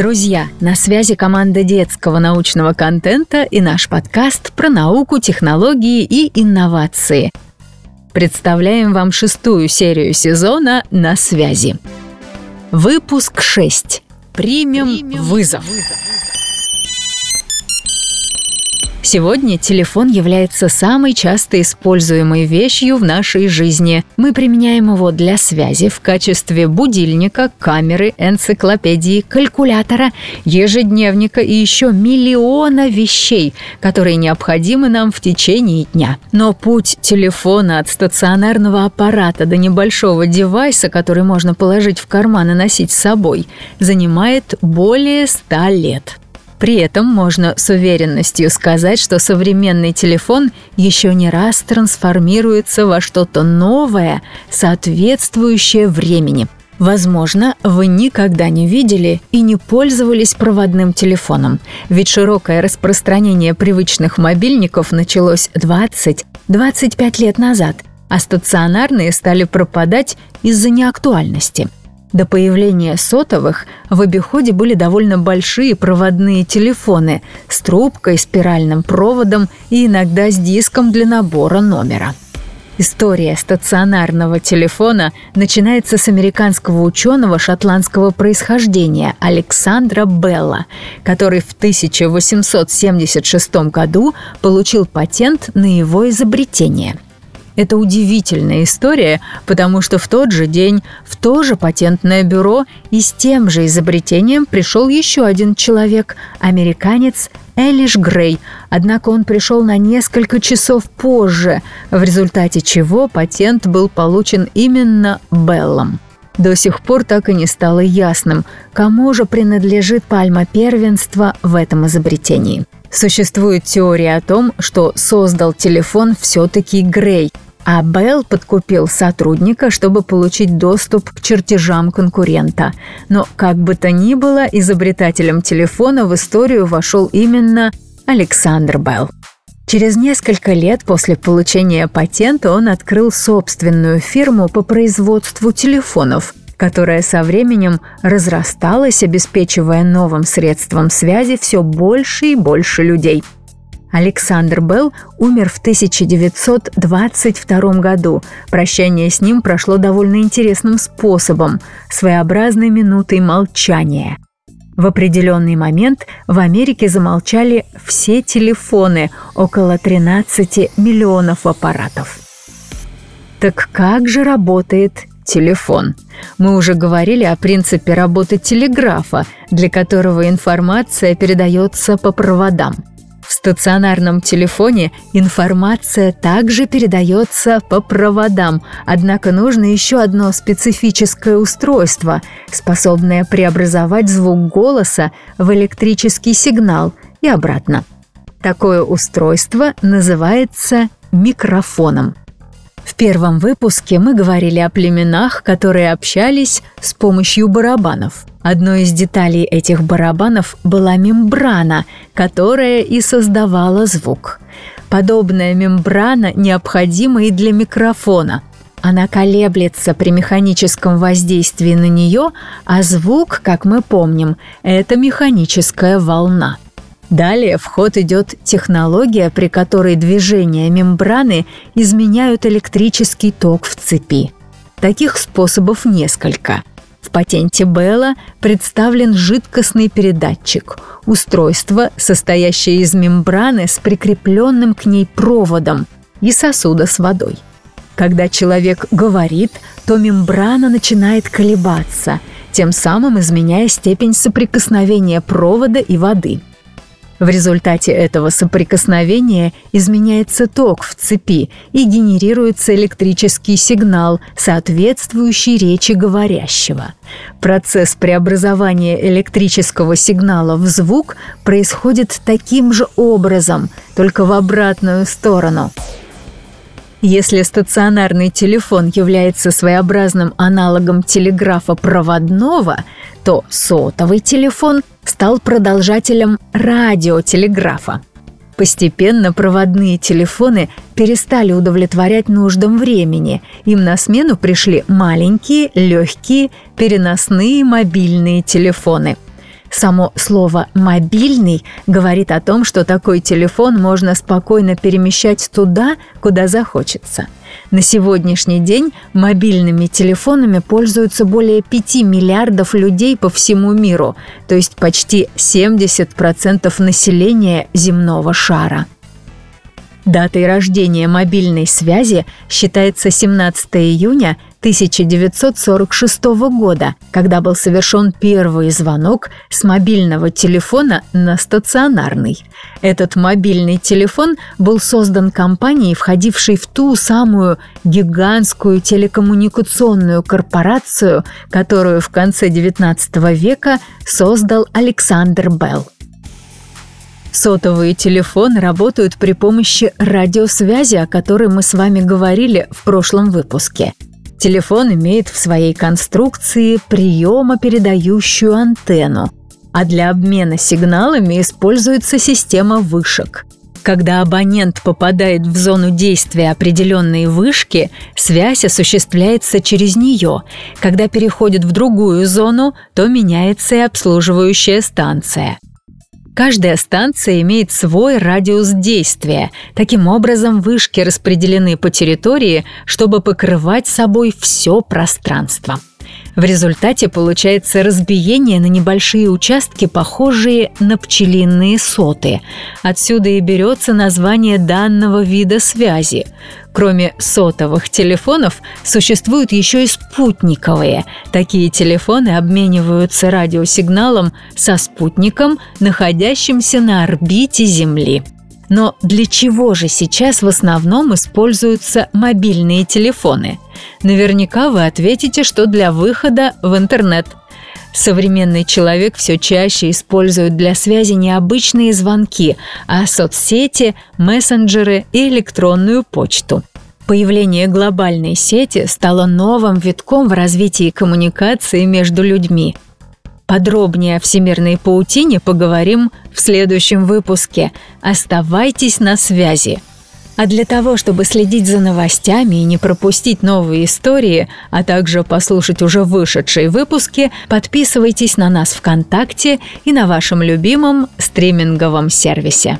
Друзья, на связи команда детского научного контента и наш подкаст про науку, технологии и инновации. Представляем вам 6-ю серию сезона «На связи». Выпуск 6. Примем вызов. Сегодня телефон является самой часто используемой вещью в нашей жизни. Мы применяем его для связи в качестве будильника, камеры, энциклопедии, калькулятора, ежедневника и еще миллиона вещей, которые необходимы нам в течение дня. Но путь телефона от стационарного аппарата до небольшого девайса, который можно положить в карман и носить с собой, занимает более 100 лет. При этом можно с уверенностью сказать, что современный телефон еще не раз трансформируется во что-то новое, соответствующее времени. Возможно, вы никогда не видели и не пользовались проводным телефоном, ведь широкое распространение привычных мобильников началось 20-25 лет назад, а стационарные стали пропадать из-за неактуальности. До появления сотовых в обиходе были довольно большие проводные телефоны с трубкой, спиральным проводом и иногда с диском для набора номера. История стационарного телефона начинается с американского ученого шотландского происхождения Александра Белла, который в 1876 году получил патент на его изобретение. Это удивительная история, потому что в тот же день в то же патентное бюро и с тем же изобретением пришел еще один человек – американец Элиш Грей. Однако он пришел на несколько часов позже, в результате чего патент был получен именно Беллом. До сих пор так и не стало ясным, кому же принадлежит пальма первенства в этом изобретении. Существует теория о том, что создал телефон все-таки Грей, а Белл подкупил сотрудника, чтобы получить доступ к чертежам конкурента. Но, как бы то ни было, изобретателем телефона в историю вошел именно Александр Белл. Через несколько лет после получения патента он открыл собственную фирму по производству телефонов, которая со временем разрасталась, обеспечивая новым средством связи все больше и больше людей. Александр Белл умер в 1922 году. Прощание с ним прошло довольно интересным способом – своеобразной минутой молчания. В определенный момент в Америке замолчали все телефоны, около 13 миллионов аппаратов. Так как же работает телефон? Мы уже говорили о принципе работы телеграфа, для которого информация передается по проводам. В стационарном телефоне информация также передается по проводам, однако нужно еще одно специфическое устройство, способное преобразовать звук голоса в электрический сигнал и обратно. Такое устройство называется микрофоном. В первом выпуске мы говорили о племенах, которые общались с помощью барабанов. Одной из деталей этих барабанов была мембрана, которая и создавала звук. Подобная мембрана необходима и для микрофона. Она колеблется при механическом воздействии на нее, а звук, как мы помним, это механическая волна. Далее в ход идет технология, при которой движения мембраны изменяют электрический ток в цепи. Таких способов несколько. В патенте Белла представлен жидкостный передатчик – устройство, состоящее из мембраны с прикрепленным к ней проводом и сосуда с водой. Когда человек говорит, то мембрана начинает колебаться, тем самым изменяя степень соприкосновения провода и воды. В результате этого соприкосновения изменяется ток в цепи и генерируется электрический сигнал, соответствующий речи говорящего. Процесс преобразования электрического сигнала в звук происходит таким же образом, только в обратную сторону. Если стационарный телефон является своеобразным аналогом телеграфа проводного, то сотовый телефон стал продолжателем радиотелеграфа. Постепенно проводные телефоны перестали удовлетворять нуждам времени. Им на смену пришли маленькие, легкие, переносные мобильные телефоны. Само слово «мобильный» говорит о том, что такой телефон можно спокойно перемещать туда, куда захочется. На сегодняшний день мобильными телефонами пользуются более 5 миллиардов людей по всему миру, то есть почти 70% населения земного шара. Датой рождения мобильной связи считается 17 июня 1946 года, когда был совершен первый звонок с мобильного телефона на стационарный. Этот мобильный телефон был создан компанией, входившей в ту самую гигантскую телекоммуникационную корпорацию, которую в конце XIX века создал Александр Белл. Сотовые телефоны работают при помощи радиосвязи, о которой мы с вами говорили в прошлом выпуске. Телефон имеет в своей конструкции приемопередающую антенну, а для обмена сигналами используется система вышек. Когда абонент попадает в зону действия определенной вышки, связь осуществляется через нее. Когда переходит в другую зону, то меняется и обслуживающая станция. Каждая станция имеет свой радиус действия. Таким образом, вышки распределены по территории, чтобы покрывать собой все пространство. В результате получается разбиение на небольшие участки, похожие на пчелиные соты. Отсюда и берется название данного вида связи. Кроме сотовых телефонов, существуют еще и спутниковые. Такие телефоны обмениваются радиосигналом со спутником, находящимся на орбите Земли. Но для чего же сейчас в основном используются мобильные телефоны? Наверняка вы ответите, что для выхода в интернет. Современный человек все чаще использует для связи не обычные звонки, а соцсети, мессенджеры и электронную почту. Появление глобальной сети стало новым витком в развитии коммуникации между людьми. Подробнее о всемирной паутине поговорим в следующем выпуске. Оставайтесь на связи. А для того, чтобы следить за новостями и не пропустить новые истории, а также послушать уже вышедшие выпуски, подписывайтесь на нас ВКонтакте и на вашем любимом стриминговом сервисе.